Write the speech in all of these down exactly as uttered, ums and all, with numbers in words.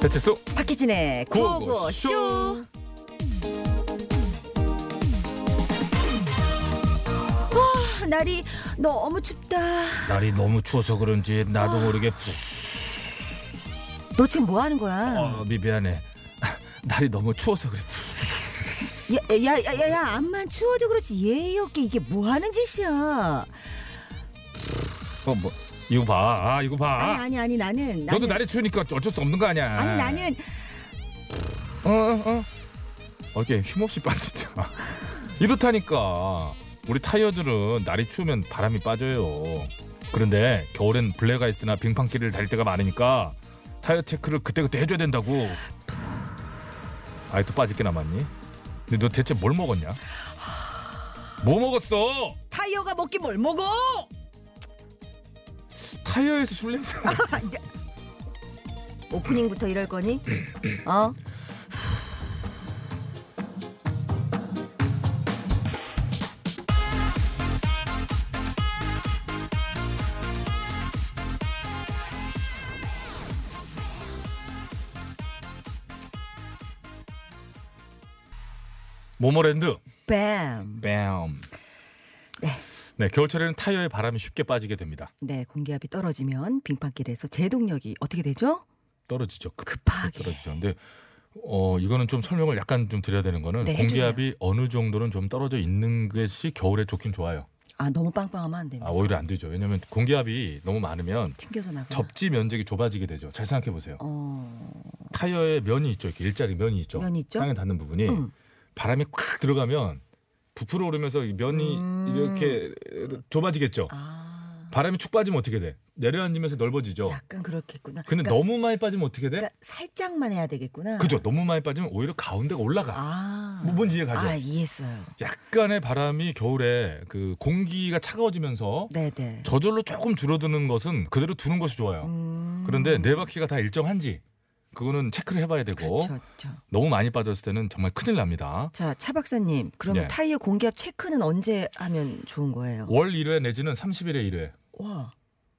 배치수 박희진의 구오구쇼. 어, 날이 너무 춥다. 날이 너무 추워서 그런지 나도 어. 모르게 푸... 너 지금 뭐 하는 거야? 어, 미안해. 날이 너무 추워서 그래. 야야야야, 암만 추워도 그렇지 예의 없게 이게 뭐 하는 짓이야? 어 뭐 이거 봐, 아, 이거 봐. 아니 아니 아니 나는, 나는 너도 날이 추우니까 어쩔 수 없는 거 아니야? 아니 나는 어어 어. 어깨 힘없이 빠지자. 이렇다니까 우리 타이어들은 날이 추우면 바람이 빠져요. 그런데 겨울엔 블랙 아이스나 빙판길을 달릴 때가 많으니까 타이어 체크를 그때그때 해줘야 된다고. 아이 또 빠질 게 남았니? 근데 너 대체 뭘 먹었냐? 뭐 먹었어? 타이어가 먹긴 뭘 먹어? 타이어에서 술 냄새. 오프닝부터 이럴 거니? 어? 모모랜드 뱀. 뱀. 네. 네, 겨울철에는 타이어에 바람이 쉽게 빠지게 됩니다. 네, 공기압이 떨어지면 빙판길에서 제동력이 어떻게 되죠? 떨어지죠. 급, 급하게. 떨어지죠. 근데 어, 이거는 좀 설명을 약간 좀 드려야 되는 거는 네, 공기압이 해주세요. 어느 정도는 좀 떨어져 있는 것이 겨울에 좋긴 좋아요. 아, 너무 빵빵하면 안 됩니다. 아, 오히려 안 되죠. 왜냐면 공기압이 너무 많으면 튕겨서 나가요. 접지 면적이 좁아지게 되죠. 잘 생각해 보세요. 어... 타이어에 면이 있죠. 이렇게 일자리 면이 있죠. 면이 있죠? 땅에 닿는 부분이. 음. 바람이 콱 들어가면 부풀어 오르면서 면이 음. 이렇게 좁아지겠죠. 아. 바람이 축 빠지면 어떻게 돼? 내려앉으면서 넓어지죠. 약간 그렇겠구나. 근데 그러니까, 너무 많이 빠지면 어떻게 돼? 그러니까 살짝만 해야 되겠구나. 그죠. 너무 많이 빠지면 오히려 가운데가 올라가. 아. 뭐 뭔지 이해가죠? 아, 이해했어요. 약간의 바람이 겨울에 그 공기가 차가워지면서 네네. 저절로 조금 줄어드는 것은 그대로 두는 것이 좋아요. 음. 그런데 네 바퀴가 다 일정한지. 그거는 체크를 해봐야 되고 그렇죠, 그렇죠. 너무 많이 빠졌을 때는 정말 큰일 납니다. 자, 차 박사님 그럼 네. 타이어 공기압 체크는 언제 하면 좋은 거예요? 월 일 회 내지는 삼십 일에 일 회. 와,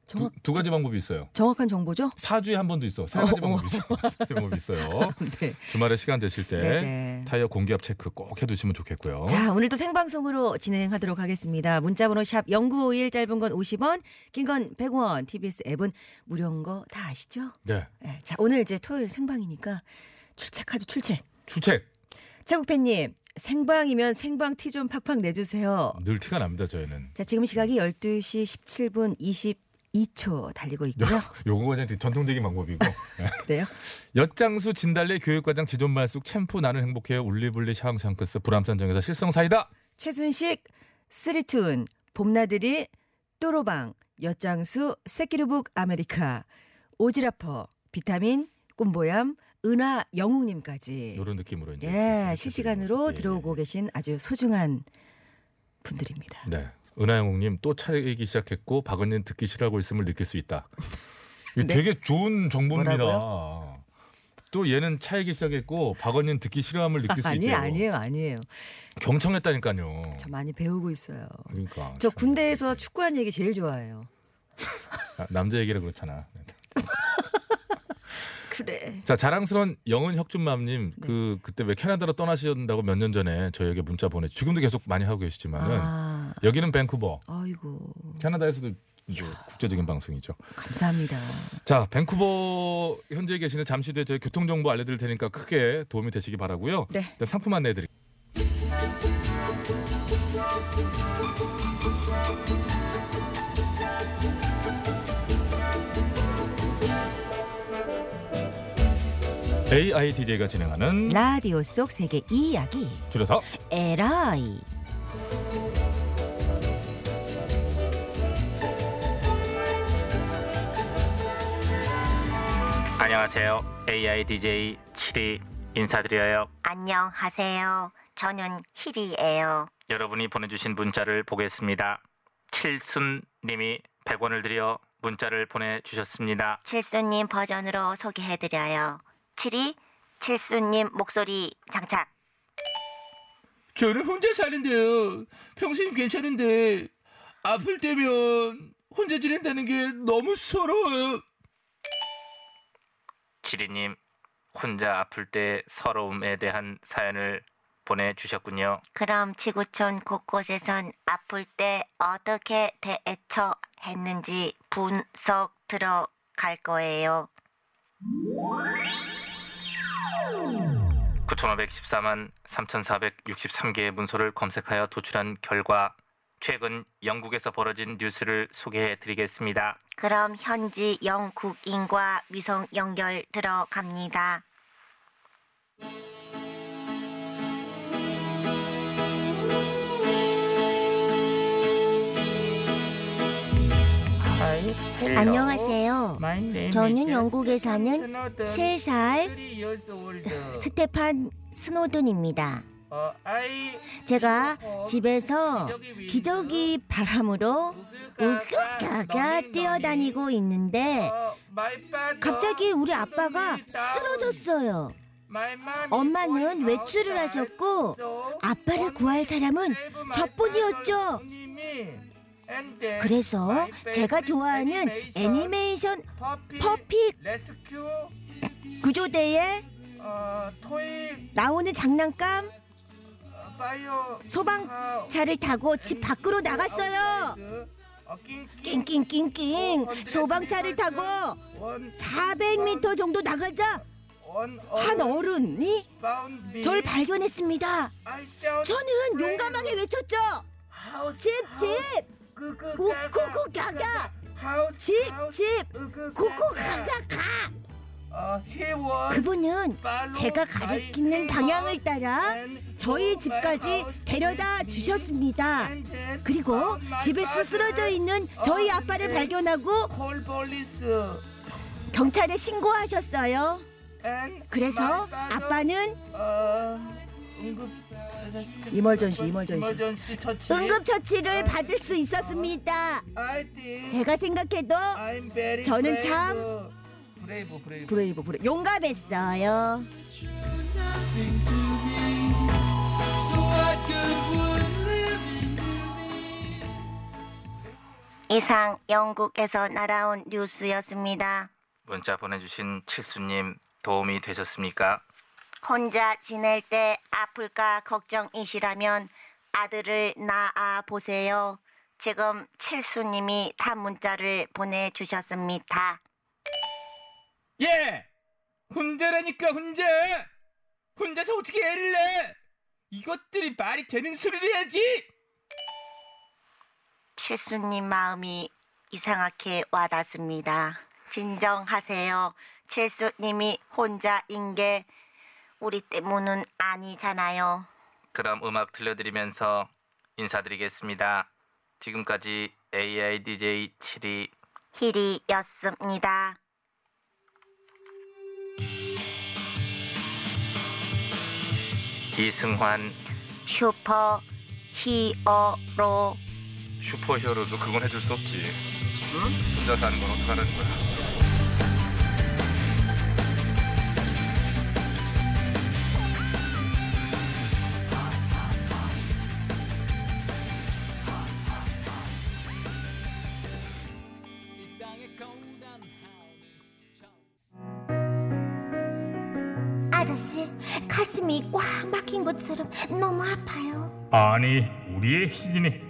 정확, 두, 두 가지 저, 방법이 있어요. 정확한 정보죠? 사 주에 한 번도 있어. 세 가지 어, 방법이 어. 있어. 방법이 있어요. 네. 주말에 시간 되실 때 네네. 타이어 공기압 체크 꼭 해두시면 좋겠고요. 자, 오늘도 생방송으로 진행하도록 하겠습니다. 문자번호 샵 공구오일, 짧은 건 오십 원, 긴 건 백 원, 티비에스 앱은 무료인 거 다 아시죠? 네. 네. 자, 오늘 이제 토요일 생방이니까 출첵하죠, 출첵. 출첵. 최국팬님. 생방이면 생방 티 좀 팍팍 내주세요. 늘 티가 납니다, 저희는. 자, 지금 시각이 열두 시 십칠 분 이십 이 초 달리고 있고요. 요거 그냥 전통적인 방법이고. 그래요? 엿장수 진달래 교육과장 지존말숙 챔프 나는 행복해요. 울리불리 샤앙샹크스 불암산정에서 실성사이다. 최순식 쓰리툰 봄나들이 또로방 엿장수 새끼르북 아메리카 오지라퍼 비타민 꿈보얌 은하 영웅님까지. 이런 느낌으로 이제. 예, 실시간으로 예. 들어오고 계신 아주 소중한 분들입니다. 네. 은하영웅님 또 차이기 시작했고 박언니는 듣기 싫어하고 있음을 느낄 수 있다. 이게 네? 되게 좋은 정보입니다. 뭐라고요? 또 얘는 차이기 시작했고 박언니는 듣기 싫어함을 느낄 수 아니, 있대요. 아니에요. 아니에요. 경청했다니까요. 저 많이 배우고 있어요. 그러니까. 저 군대에서 축구한 얘기 제일 좋아해요. 남자 얘기라 그렇잖아. 그래. 자, 자랑스러운 영은 혁준맘님 네. 그 그때 왜 캐나다로 떠나신다고 몇 년 전에 저희에게 문자 보내 지금도 계속 많이 하고 계시지만은 아. 여기는 밴쿠버. 아이고. 캐나다에서도 이제 국제적인 방송이죠. 감사합니다. 자, 밴쿠버 현재 계시는 잠시 뒤에 저희 교통 정보 알려드릴 테니까 크게 도움이 되시기 바라고요. 네. 일단 상품 안내해드릴게요. 에이아이디제이가 진행하는 라디오 속 세계 이야기 줄여서 에라이. 안녕하세요. 에이아이디제이 칠이 인사드려요. 안녕하세요. 저는 힐이에요. 여러분이 보내주신 문자를 보겠습니다. 칠순님이 백 원을 드려 문자를 보내주셨습니다. 칠순님 버전으로 소개해드려요. 칠이 칠수님 목소리 장착. 저는 혼자 사는데요. 평소엔 괜찮은데 아플 때면 혼자 지낸다는 게 너무 서러워요. 칠이님 혼자 아플 때 서러움에 대한 사연을 보내주셨군요. 그럼 지구촌 곳곳에선 아플 때 어떻게 대처했는지 분석 들어갈 거예요. 구천오백십사만 삼천사백육십삼개의 문서를 검색하여 도출한 결과 최근 영국에서 벌어진 뉴스를 소개해드리겠습니다. 그럼 현지 영국인과 위성 연결 들어갑니다. 안녕하세요. 저는 영국에 사는 세 살 스테판 스노든입니다. 제가 집에서 기저귀 바람으로 우겨가가 뛰어다니고 있는데 갑자기 우리 아빠가 쓰러졌어요. 엄마는 외출을 하셨고 아빠를 구할 사람은 저뿐이었죠. 그래서 제가 좋아하는 애니메이션 퍼픽 구조대에 나오는 장난감 소방차를 타고 집 밖으로 나갔어요. 낑낑낑낑 소방차를 타고 사백 미터 정도 나가자 한 어른이 절 발견했습니다. 저는 용감하게 외쳤죠. 집집 우쿠쿠 가가 집집 쿠쿠 가가 가. 그분은 제가 가리키는 방향을 따라 저희 집까지 데려다 주셨습니다. 그리고 집에서 쓰러져 있는 저희 아빠를 발견하고 경찰에 신고하셨어요. 그래서 아빠는 이멀전시, 이멀전시. 응급처치를 받을 수 있었습니다. 제가 생각해도 저는 참 브레이브, 브레이브, 용감했어요. 이상 영국에서 날아온 뉴스였습니다. 문자 보내주신 칠수님 도움이 되셨습니까? 혼자 지낼 때 아플까 걱정이시라면 아들을 낳아보세요. 지금 칠수님이 답문자를 보내주셨습니다. 예! 혼자라니까 혼자! 혼자서 어떻게 애를 내! 이것들이 말이 되는 소리를 해야지! 칠수님 마음이 이상하게 와닿습니다. 진정하세요. 칠수님이 혼자인 게 우리 때문은 아니잖아요. 그럼 음악 들려드리면서 인사드리겠습니다. 지금까지 에이아이디제이 칠이 힐이였습니다. 이승환 슈퍼 히어로. 슈퍼 히어로도 그건 해줄 수 없지. 응? 혼자 사는 건 어떡하라는 거야. 가슴이 꽉 막힌 것처럼 너무 아파요. 아니, 우리의 희진이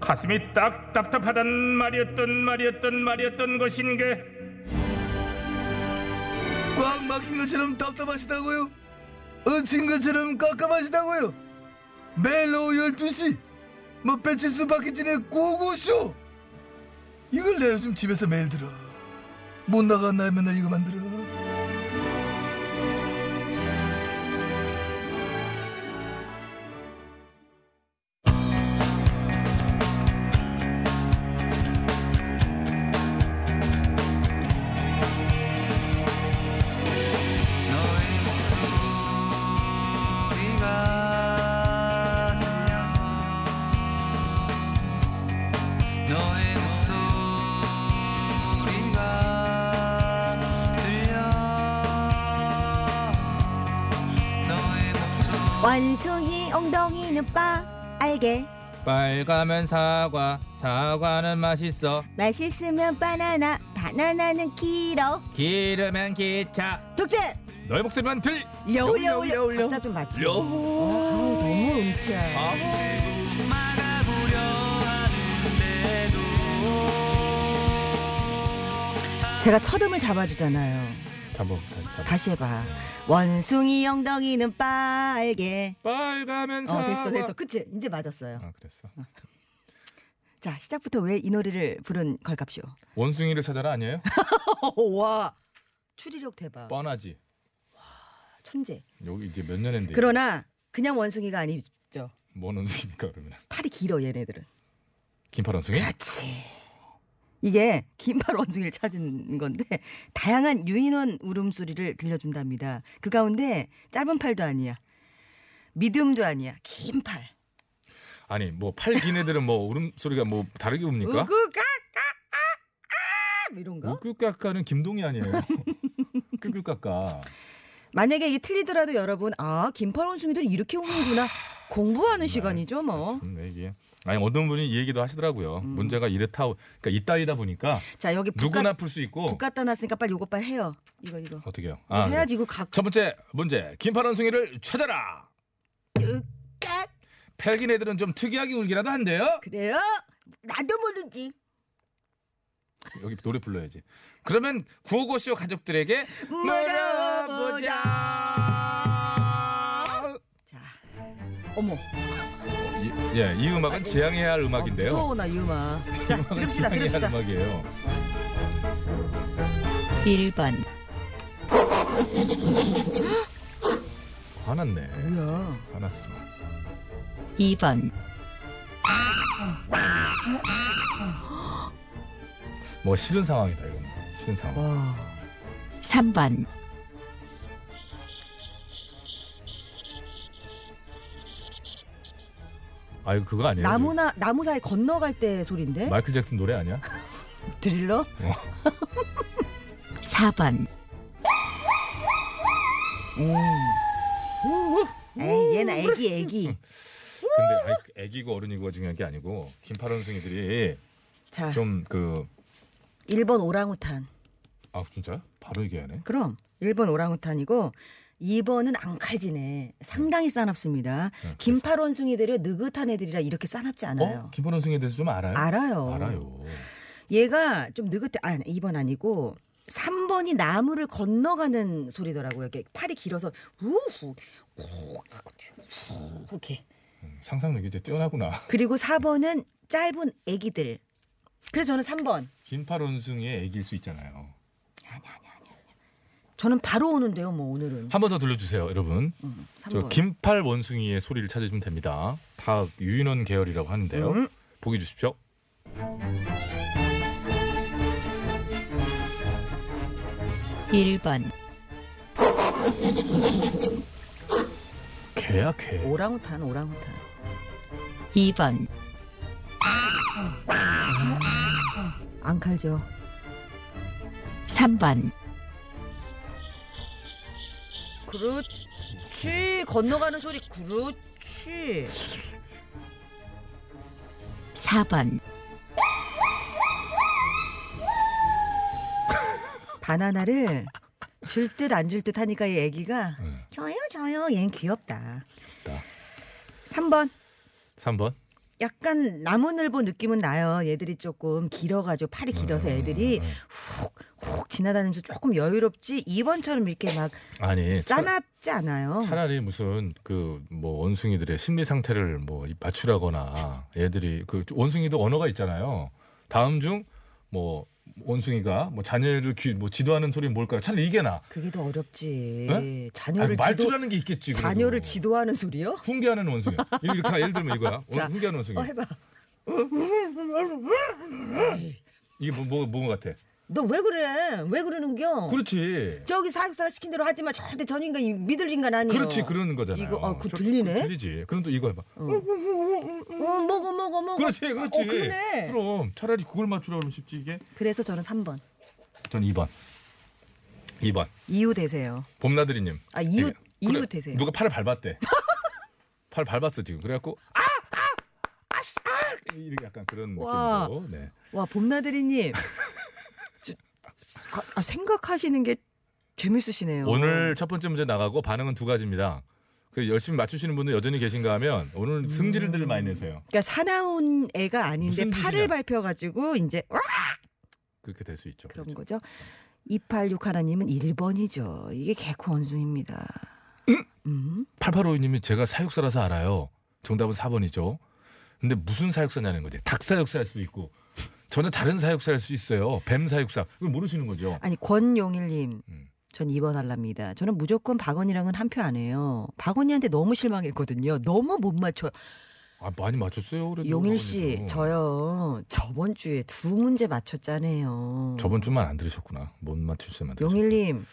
가슴이 딱 답답하단 말이었던 말이었던 말이었던 것인게. 꽉 막힌 것처럼 답답하시다고요? 얹힌 것처럼 깝깝하시다고요? 매일 오후 열두 시 뭐 배치수 박희진의 고고쇼. 이걸 내가 요즘 집에서 매일 들어. 못 나간 날 맨날 이거만 들어. 원숭이 엉덩이는 빠 알게. 빨가면 사과, 사과는 맛있어. 맛있으면 바나나, 바나나는 길어. 길으면 기차. 독재! 너의 목소리만 들 여울 여울 여울 박자 좀 맞추고 여울 아우 너무 음치야 아. 제가 첫 음을 잡아주잖아요. 한번 다시, 한번. 다시 해봐. 원숭이 엉덩이는 빨개. 빨가면 사과. 어, 됐어, 됐어. 그치? 이제 맞았어요. 아, 그랬어. 어. 자, 시작부터 왜 이 노래를 부른 걸까쇼? 원숭이를 찾아라 아니에요? 와, 추리력 대박. 뻔하지. 와, 천재. 여기 이제 몇 년 했는데. 그러나 그냥 원숭이가 아니죠. 뭔 원숭이입니까 그러면? 팔이 길어 얘네들은. 긴팔 원숭이? 그렇지. 이게 긴팔 원숭이를 찾은 건데 다양한 유인원 울음소리를 들려준답니다. 그 가운데 짧은 팔도 아니야. 미디움도 아니야. 긴 팔. 아니 뭐 팔 긴 애들은 뭐 울음소리가 뭐 다르게 웁니까? 우쿠까까아아 이런 거? 우쿠까까는 김동희 아니에요. 꾸꾸까까. 만약에 이게 틀리더라도 여러분 아 긴팔 원숭이들은 이렇게 우는구나. 공부하는 시간이죠 뭐. 이게. 아니 어떤 분이 이 얘기도 하시더라고요. 음. 문제가 이렇다, 그러니까 이따이다 보니까 자, 여기 북가, 누구나 풀 수 있고. 북 갖다 놨으니까 빨리 요거 빨리 해요. 이거 이거. 어떻게요? 아, 해야지 이거 각. 첫 번째 문제. 긴팔 원숭이를 찾아라. 윽깍. 펠긴 애들은 좀 특이하게 울기라도 한대요. 그래요? 나도 모르지. 여기 노래 불러야지. 그러면 구오고쇼 가족들에게 물어보자. 자, 어머. 예, 이 음악은 아니, 지향해야 할 음악인데요. 아, 무서워 나 이 음악. 자, 들읍시다, 들읍시다. 음악이에요. 일 번. 화났네. 뭐야? 화났어. 이 번. 뭐 싫은 상황이다 이건. 싫은 상황. 와. 삼 번. 아유 그거 아니에요. 나무나 나무 사이 건너갈 때 소리인데. 마이클 잭슨 노래 아니야? 드릴러? 어. 사 번. 음. 에이, 얘는 애기 애기. 근데 아이, 애기고 어른이고가 중요한 게 아니고 긴팔 원숭이들이 좀 그 일 번 오랑우탄. 아 진짜요? 바로 얘기하네. 그럼 일 번 오랑우탄이고. 이 번은 앙칼지네. 상당히 싸납습니다. 네, 긴팔 원숭이들은 느긋한 애들이라 이렇게 싸납지 않아요. 어? 긴팔 원숭이에 대해서 좀 알아요? 알아요. 알아요. 얘가 좀 느긋해. 아, 이 번 아니고 삼 번이 나무를 건너가는 소리더라고요. 이렇게 팔이 길어서 우후 우후 이렇게. 음, 상상력이 이제 뛰어나구나. 그리고 사 번은 짧은 애기들. 그래서 저는 삼 번. 긴팔 원숭이의 애기일 수 있잖아요. 아니 아니. 저는 바로 오는데요, 뭐 오늘은. 한 번 더 들려주세요, 여러분. 음, 저 긴팔 원숭이의 소리를 찾으시면 됩니다. 다 유인원 계열이라고 하는데요. 음. 보기 주십시오. 일 번. 개야 개. 오랑우탄, 오랑우탄. 이 번. 안 칼죠. 삼 번. 그렇지. 건너가는 소리. 그렇지. 사 번. 바나나를 줄 듯 안 줄 듯 하니까 이 애기가 응. 저요 저요 얘는 귀엽다. 귀엽다. 삼 번. 삼 번. 약간 나무늘보 느낌은 나요. 얘들이 조금 길어가지고 팔이 길어서 애들이 훅훅 훅 지나다니면서 조금 여유롭지 이 번처럼 이렇게 막 아니, 싸납지 않아요. 차라리 무슨 그 뭐 원숭이들의 심리 상태를 뭐 맞추라거나 애들이 그 원숭이도 언어가 있잖아요. 다음 중 뭐 원숭이가 뭐 자녀를 기, 뭐 지도하는 소리 뭘까요? 차라리 이게 나. 그게 더 어렵지. 네? 자녀를 아니, 말투라는 게 있겠지. 자녀를 그래도. 지도하는 소리요? 훈계하는 원숭이. 이렇게 예를 들면 이거야. 자, 훈계하는 원숭이. 어, 해봐. 이게 뭐 뭐 뭐 같아? 너 왜 그래? 왜 그러는겨? 그렇지. 저기 사육사가 시킨 대로 하지만 절대 전 인간 믿을 인간 아니에요. 그렇지 그러는 거잖아요. 이거 아, 그 들리네. 저, 들리지. 그럼 또 이거 해봐. 어. 어, 먹어 먹어 먹어. 그렇지 그렇지. 어, 그러네. 그럼 차라리 그걸 맞추라고 하면 쉽지 이게. 그래서 저는 삼 번. 전 이 번. 이 번. 이유 되세요. 봄나들이님. 아 이유 네. 이유 그래, 되세요. 누가 팔을 밟았대. 팔 밟았어 지금. 그래갖고 아! 아! 아씨! 아! 이렇게 약간 그런 와. 느낌으로. 네. 와 봄나들이님. 아, 생각하시는 게 재밌으시네요. 오늘 첫 번째 문제 나가고 반응은 두 가지입니다. 그 열심히 맞추시는 분들 여전히 계신가 하면 오늘 승질들을 음. 많이 내세요. 그러니까 사나운 애가 아닌데 팔을 밟혀가지고 이제 와 그렇게 될 수 있죠. 그런 그렇죠. 거죠. 이팔육 하나님은 일 번이죠. 이게 개코 원숭이입니다. 음? 음? 팔팔오이 님이 제가 사육사라서 알아요. 정답은 사 번이죠. 근데 무슨 사육사냐는 거지. 닭 사육사일 수도 있고 전혀 다른 사육사일 수 있어요. 뱀 사육사. 이걸 모르시는 거죠. 아니 권용일님. 음. 전 이 번 할랍니다. 저는 무조건 박원이랑은 한 표 안 해요. 박원이한테 너무 실망했거든요. 너무 못 맞춰. 아 많이 맞췄어요. 그래도 용일 씨, 저요. 저번 주에 두 문제 맞췄잖아요. 저번 주만 안 들으셨구나. 못 맞추셨으면. 용일님.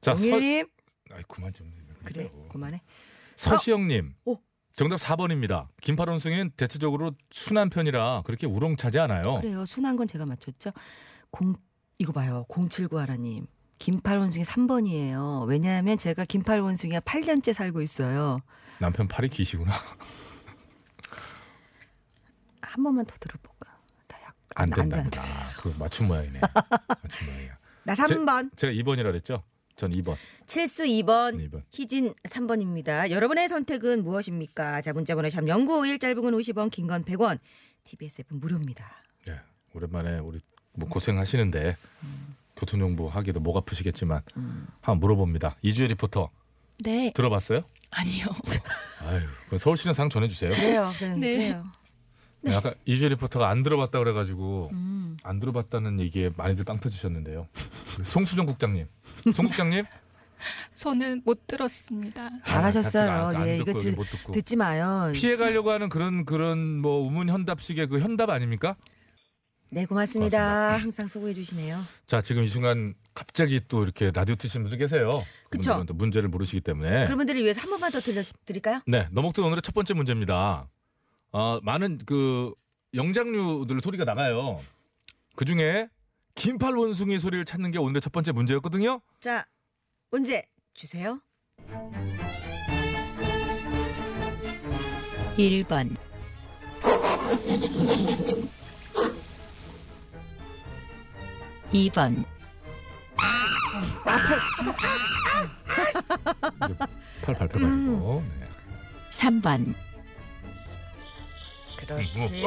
자, 용일님. 서... 아이 그만 좀. 그래, 그만해. 서시영님. 어? 정답 사 번입니다. 긴팔 원숭이는 대체적으로 순한 편이라 그렇게 우렁차지 않아요. 그래요. 순한 건 제가 맞췄죠. 공 이거 봐요. 공칠구 하나님. 긴팔 원숭이 삼 번이에요. 왜냐하면 제가 긴팔 원숭이가 팔 년째 살고 있어요. 남편 팔이 기시구나. 한 번만 더 들어볼까? 나 약간 안 된다. 안 된다. 아, 그 맞춤 모양이네. 맞춤 모양이야. 나 삼 번. 제, 제가 이 번이라 그랬죠? 전 이 번. 칠수 이 번, 이 번. 희진 삼 번입니다. 여러분의 선택은 무엇입니까? 자, 문자번호 샵 공구오일 짧은 건 오십 원, 긴 건 백 원. 티비에스 앱은 무료입니다. 네, 오랜만에 우리 뭐 고생하시는데. 음. 교통정보 하기도 목 아프시겠지만 음. 한번 물어봅니다. 이주혜 리포터. 네. 들어봤어요? 아니요. 아유, 그럼 서울시내상 전해주세요. 그래요. 그냥, 네. 그래요. 네. 아까 이주혜 리포터가 안 들어봤다 그래가지고 음. 안 들어봤다는 얘기에 많이들 빵 터지셨는데요. 송수정 국장님. 송 국장님. 저는 못 들었습니다. 잘하셨어요. 아, 안, 안 예, 듣고, 이거 드, 못 듣고. 듣지 마요. 피해가려고 하는 그런 그런 뭐 우문현답식의 그 현답 아닙니까? 네, 고맙습니다. 고맙습니다. 항상 수고해 주시네요. 자, 지금 이 순간 갑자기 또 이렇게 라디오 트시는 분들 계세요. 그쵸? 또 문제를 모르시기 때문에. 그런 분들을 위해서 한 번만 더 들려드릴까요? 네, 너목들 오늘의 첫 번째 문제입니다. 어, 많은 그 영장류들 소리가 나가요. 그중에 긴팔 원숭이 소리를 찾는 게 오늘의 첫 번째 문제였거든요. 자, 문제 주세요. 일 번 이 번. 팔 밟혀가지고. 네. 삼 번. 그렇지.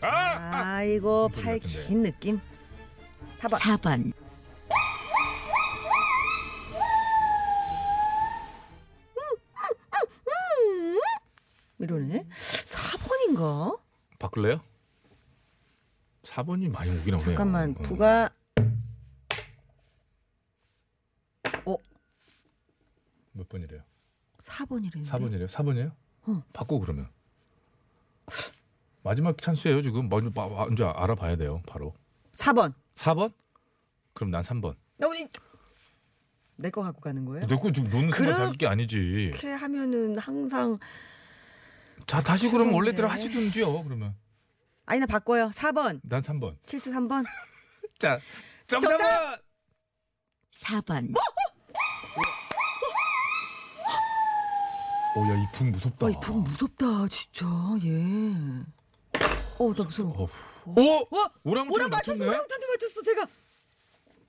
아이고, 팔 긴 느낌. 사 번. 사 번. 이러네. 사 번인가? 바꿀래요? 사 번이 많이 오긴 오네요. 잠깐만, 부가 어. 몇 번이래요? 사 번이래요. 사 번이래요? 사 번이에요? 어. 바꾸고 그러면. 마지막 찬스예요, 지금. 먼저 알아봐야 돼요, 바로. 사 번. 사 번? 그럼 난 삼 번. 어머니. 내 거 갖고 가는 거예요? 내 거 지금 노는 순간 자기 게 아니지. 그렇게 하면은 항상. 자, 다시 그러면 원래대로 하시든지요, 그러면. 아니, 나 바꿔요. 사 번. 난 삼 번. 칠수 삼 번. 자, 정답은 정답! 사 번. 오, 야, 이 풍 무섭다. 아, 이 풍 무섭다, 진짜. 예. 어, 나 무서워. 오! 오랑우탄 맞췄네? 오랑우탄도 맞췄어, 제가.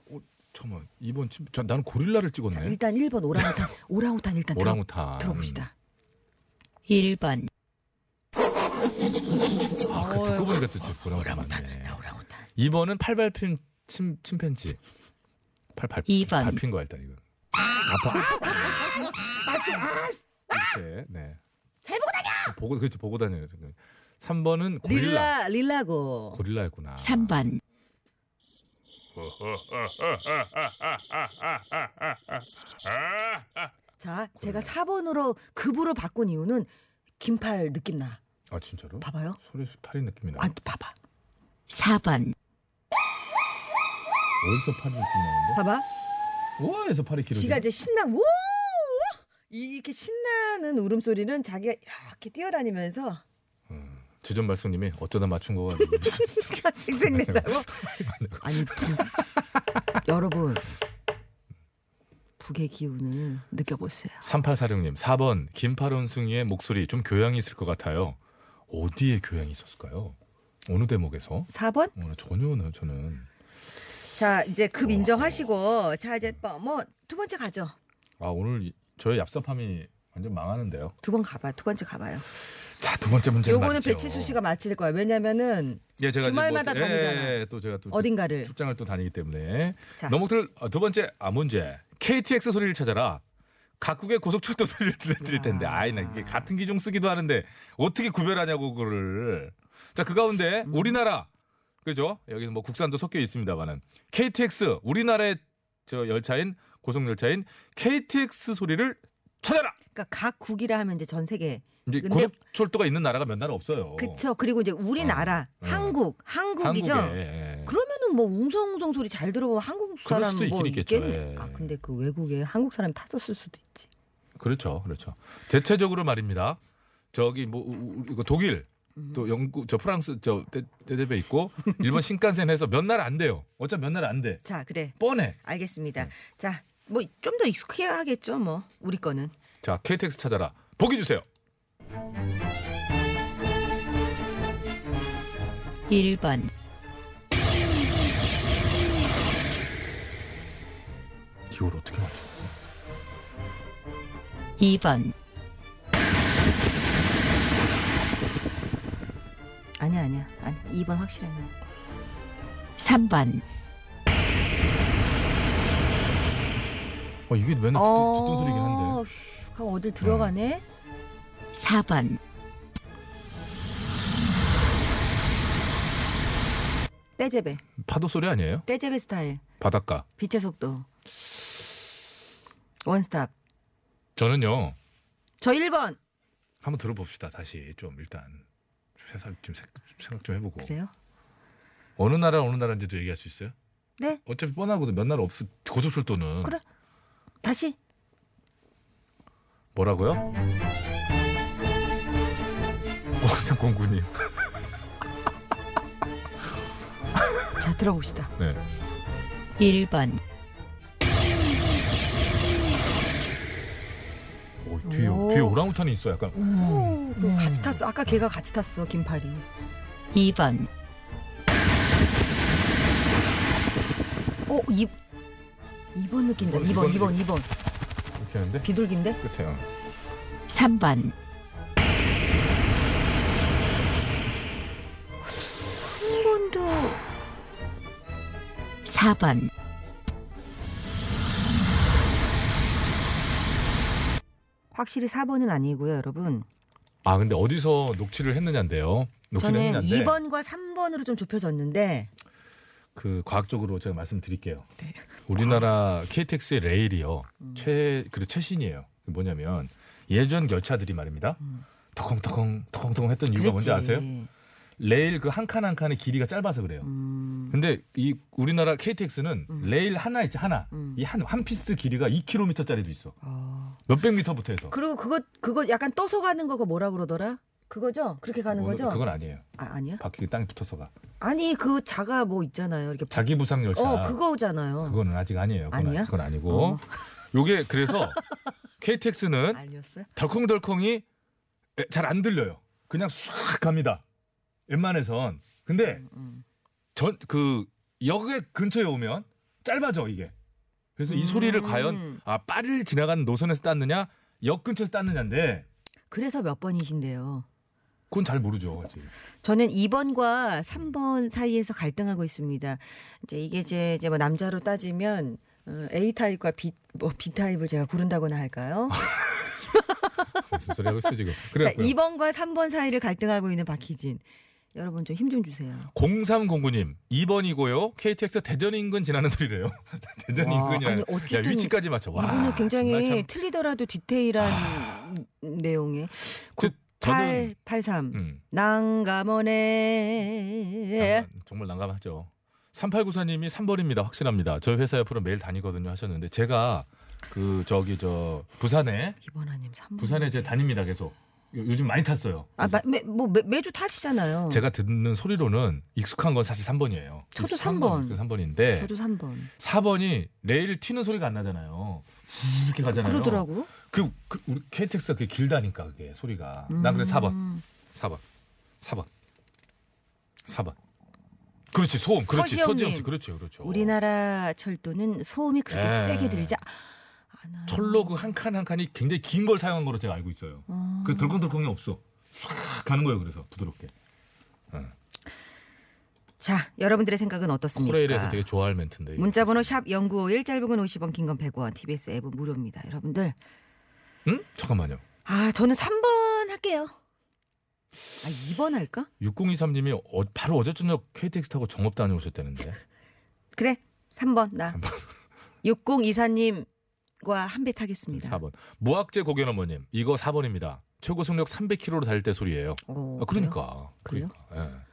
어, 잠깐만. 이 번 침, 자, 난 고릴라를 찍었네. 자, 일단 일 번 오랑우탄. 오랑우탄 일단 오랑우탄. 들어, 들어봅시다. 일 번. 아, 그 듣고 보니까 또 오랑우탄. 오랑우탄. 이 번은 팔 밟힌 침 침팬지. 팔 발. 이 번. 밟힌 거 일단 이거. 아파. 아, 이렇게. 네. 잘 보고 다녀. 보고 그렇지 보고 다녀요. 삼 번은 고릴라. 릴라, 릴라고. 고릴라였구나. 삼 번. 자, 제가 사 번으로 급으로 바꾼 이유는 긴팔 느낌 나. 아 진짜로? 봐봐요. 소리 팔이 느낌이 나. 아 봐봐. 사 번. 어디서 팔이 느낌 나는데? 봐봐. 우와에서 팔이 길어. 지가 이제 신나. 우와 이렇게 신나는 울음소리는 자기가 이렇게 뛰어다니면서. 음, 지전 말씀님이 어쩌다 맞춘 거가 생생된다고? 아니 여러분. 북의 기운을 느껴보세요. 삼팔사육 님. 사 번 긴팔 원숭이의 목소리 좀 교양이 있을 것 같아요. 어디에 교양이 있었을까요? 어느 대목에서? 사 번? 어, 전혀는 저는. 자, 이제 급 인정하시고, 자, 이제 뭐 두 번째 가죠. 아, 오늘 저의 얍삽함이 완전 망하는데요. 두 번 가봐, 두 번째 가봐요. 자, 두 번째 문제. 요거는 맞죠. 배치수 씨가 맞힐 거예요. 왜냐면은 예, 제가 주말마다 뭐, 다니잖아요. 예, 또 제가 또 어딘가를 출장을 또 다니기 때문에. 너목들 두 번째 아 문제. 케이티엑스 소리를 찾아라. 각국의 고속철도 소리를 들려드릴 텐데, 아이나 이게 같은 기종 쓰기도 하는데 어떻게 구별하냐고 그거를. 자, 그 가운데 음. 우리나라 그죠? 여기는 뭐 국산도 섞여 있습니다만은 케이티엑스 우리나라의 저 열차인 고속 열차인 케이티엑스 소리를 찾아라. 그러니까 각 국이라 하면 이제 전 세계. 이제 고속철도가 있는 나라가 몇 나라 없어요. 그렇죠. 그리고 이제 우리나라, 어, 한국, 어. 한국이죠. 한국에. 그러면은 뭐 웅성웅성 소리 잘 들어보면 한국 사람 뭐 있겠습니까? 예. 근데 그 외국에 한국 사람 탔었을 수도 있지. 그렇죠, 그렇죠. 대체적으로 말입니다. 저기 뭐 이거 독일, 음. 또 영국, 저 프랑스, 저 대대배 있고 일본 신칸센에서 몇 나라 안 돼요. 어차피 몇 나라 안 돼. 자, 그래. 뻔해. 알겠습니다. 네. 자, 뭐 좀 더 익숙해야겠죠, 뭐 우리 거는. 자, 케이티엑스 찾아라. 보기 주세요. 일 번 이걸 어떻게 맞췄어? 이 번 아니야 아니야 아니 이 번 확실하네. 삼 번 어, 이게 맨날 듣던, 어... 듣던 소리긴 한데 그럼 어딜 들어가네? 네. 사 번 떼제베 파도 소리 아니에요? 떼제베 스타일 바닷가 빛의 속도 원스탑. 저는요 저 일 번 한번 들어봅시다. 다시 좀 일단 세상 좀 생각 좀 해보고. 그래요? 어느 나라 어느 나라인지도 얘기할 수 있어요? 네? 어차피 뻔하고도 몇 나라 없을 고속철도는. 그래 다시 뭐라고요? 공군님. 자 들어봅시다. 네. 일 번. 오, 뒤에 오. 뒤에 오랑우탄이 있어 약간. 오, 음. 같이 탔어. 아까 걔가 같이 탔어 긴팔이. 이 번. 오 이 이 번 느낌이다. 이 번 이 번 이 번. 이렇게 하는데? 비둘기인데? 끝에요. 삼 번. 사 번 확실히 사 번은 아니고요 여러분. 아 근데 어디서 녹취를 했느냐인데요. 녹취를 저는 했느냐인데. 이 번과 삼 번으로 좀 좁혀졌는데 그 과학적으로 제가 말씀드릴게요. 네. 우리나라 케이티엑스의 레일이요. 음. 최, 그리고 최신이에요. 뭐냐면 예전 열차들이 말입니다. 음. 덕컹덕컹 덕컹덕컹 했던 이유가 그랬지. 뭔지 아세요? 레일 그 한 칸 한 칸의 길이가 짧아서 그래요. 음. 근데 이 우리나라 케이티엑스는 음. 레일 하나 있지 하나. 음. 이 한 한 피스 길이가 이 킬로미터짜리도 있어. 어. 몇백 미터부터 해서. 그리고 그거 그거 약간 떠서 가는 거가 뭐라 그러더라? 그거죠? 그렇게 가는 뭐, 거죠? 그건 아니에요. 아 아니야? 바퀴 땅에 붙어서 가. 아니 그 자가 뭐 있잖아요. 이렇게 자기 부상 열차. 어 그거잖아요. 그거는 아직 아니에요. 그건 아니야? 아, 그건 아니고. 어. 요게 그래서 케이티엑스는 아니었어요? 덜컹덜컹이 잘 안 들려요. 그냥 싹 갑니다. 웬만해선. 근데 음, 음. 전 그 역에 근처에 오면 짧아져 이게. 그래서 음. 이 소리를 과연 아 빠를 지나가는 노선에서 땄느냐 역 근처에서 땄느냐인데. 그래서 몇 번이신데요? 그건 잘 모르죠. 지금. 저는 이 번과 삼 번 사이에서 갈등하고 있습니다. 이제 이게 이제, 이제 뭐 남자로 따지면 A 타입과 B 뭐 B 타입을 제가 고른다거나 할까요? 무슨 소리 하고 있어 지금? 자, 이 번과 삼 번 사이를 갈등하고 있는 박희진. 여러분 좀 힘 좀 주세요. 공삼공구 님 이 번이고요. 케이티엑스 대전 인근 지나는 소리래요. 대전 와, 인근이야. 야 위치까지 맞춰. 와. 굉장히 틀리더라도 디테일한 아... 내용에. 구팔팔삼 음. 난감하네. 정말 난감하죠. 삼팔구사 님이 삼 번입니다. 확실합니다. 저희 회사 옆으로 매일 다니거든요 하셨는데 제가 그 저기 저 부산에 이번아님 삼 번 부산에 제 다닙니다 계속. 요즘 많이 탔어요. 아, 매, 뭐 매, 매주 타시잖아요. 제가 듣는 소리로는 익숙한 건 사실 삼 번이에요. 저도 삼 번. 삼 번인데. 저도 삼 번. 사 번이 레일 튀는 소리가 안 나잖아요. 이렇게 가잖아요. 그러더라고. 그, 그 우리 케이티엑스가 그게 길다니까 그게 소리가. 음. 난 그래서 사 번. 사 번. 사 번. 사 번. 사 번. 그렇지, 소음. 그렇지, 서지영씨. 그렇죠, 그렇죠. 우리나라 철도는 소음이 그렇게 네. 세게 들리지 않아요. 철로 그 한 칸 한 칸이 굉장히 긴 걸 사용한 거로 제가 알고 있어요. 어. 그 덜컹덜컹이 없어. 싹 가는 거예요. 그래서 부드럽게. 네. 자, 여러분들의 생각은 어떻습니까? 코레일에서 되게 좋아할 멘트인데. 문자번호 샵 공구오일, 짧은 건 오십 원, 긴 건 백 원, 티비에스 앱은 무료입니다. 여러분들. 응? 잠깐만요. 아, 저는 삼 번 할게요. 아, 이 번 할까? 육공이삼 님이 어, 바로 어제 저녁 케이티엑스 타고 정업 다녀오셨다는데. 그래, 삼 번 나. 삼 번. 육공이사 님과 한 배 타겠습니다. 사 번. 무학재 고견어머님, 이거 사 번입니다. 최고 속력 삼백 킬로미터로 달릴 때 소리예요. 오, 아, 그러니까. 그래요? 그러니까. 예.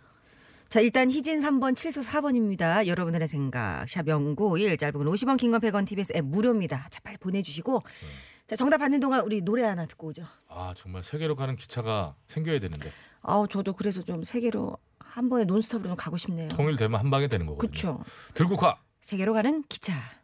자, 일단 희진 삼 번, 칠수 사 번입니다. 여러분들의 생각 샵 공구오일, 짧은 건 오십 원, 긴 건 백 원, 티비에스 앱 무료입니다. 자, 빨리 보내주시고 네. 자, 정답 받는 동안 우리 노래 하나 듣고 오죠. 아, 정말 세계로 가는 기차가 생겨야 되는데. 아, 저도 그래서 좀 세계로 한 번에 논스톱으로 좀 가고 싶네요. 통일되면 한 방에 되는 거거든요. 그렇죠. 들국화 세계로 가는 기차.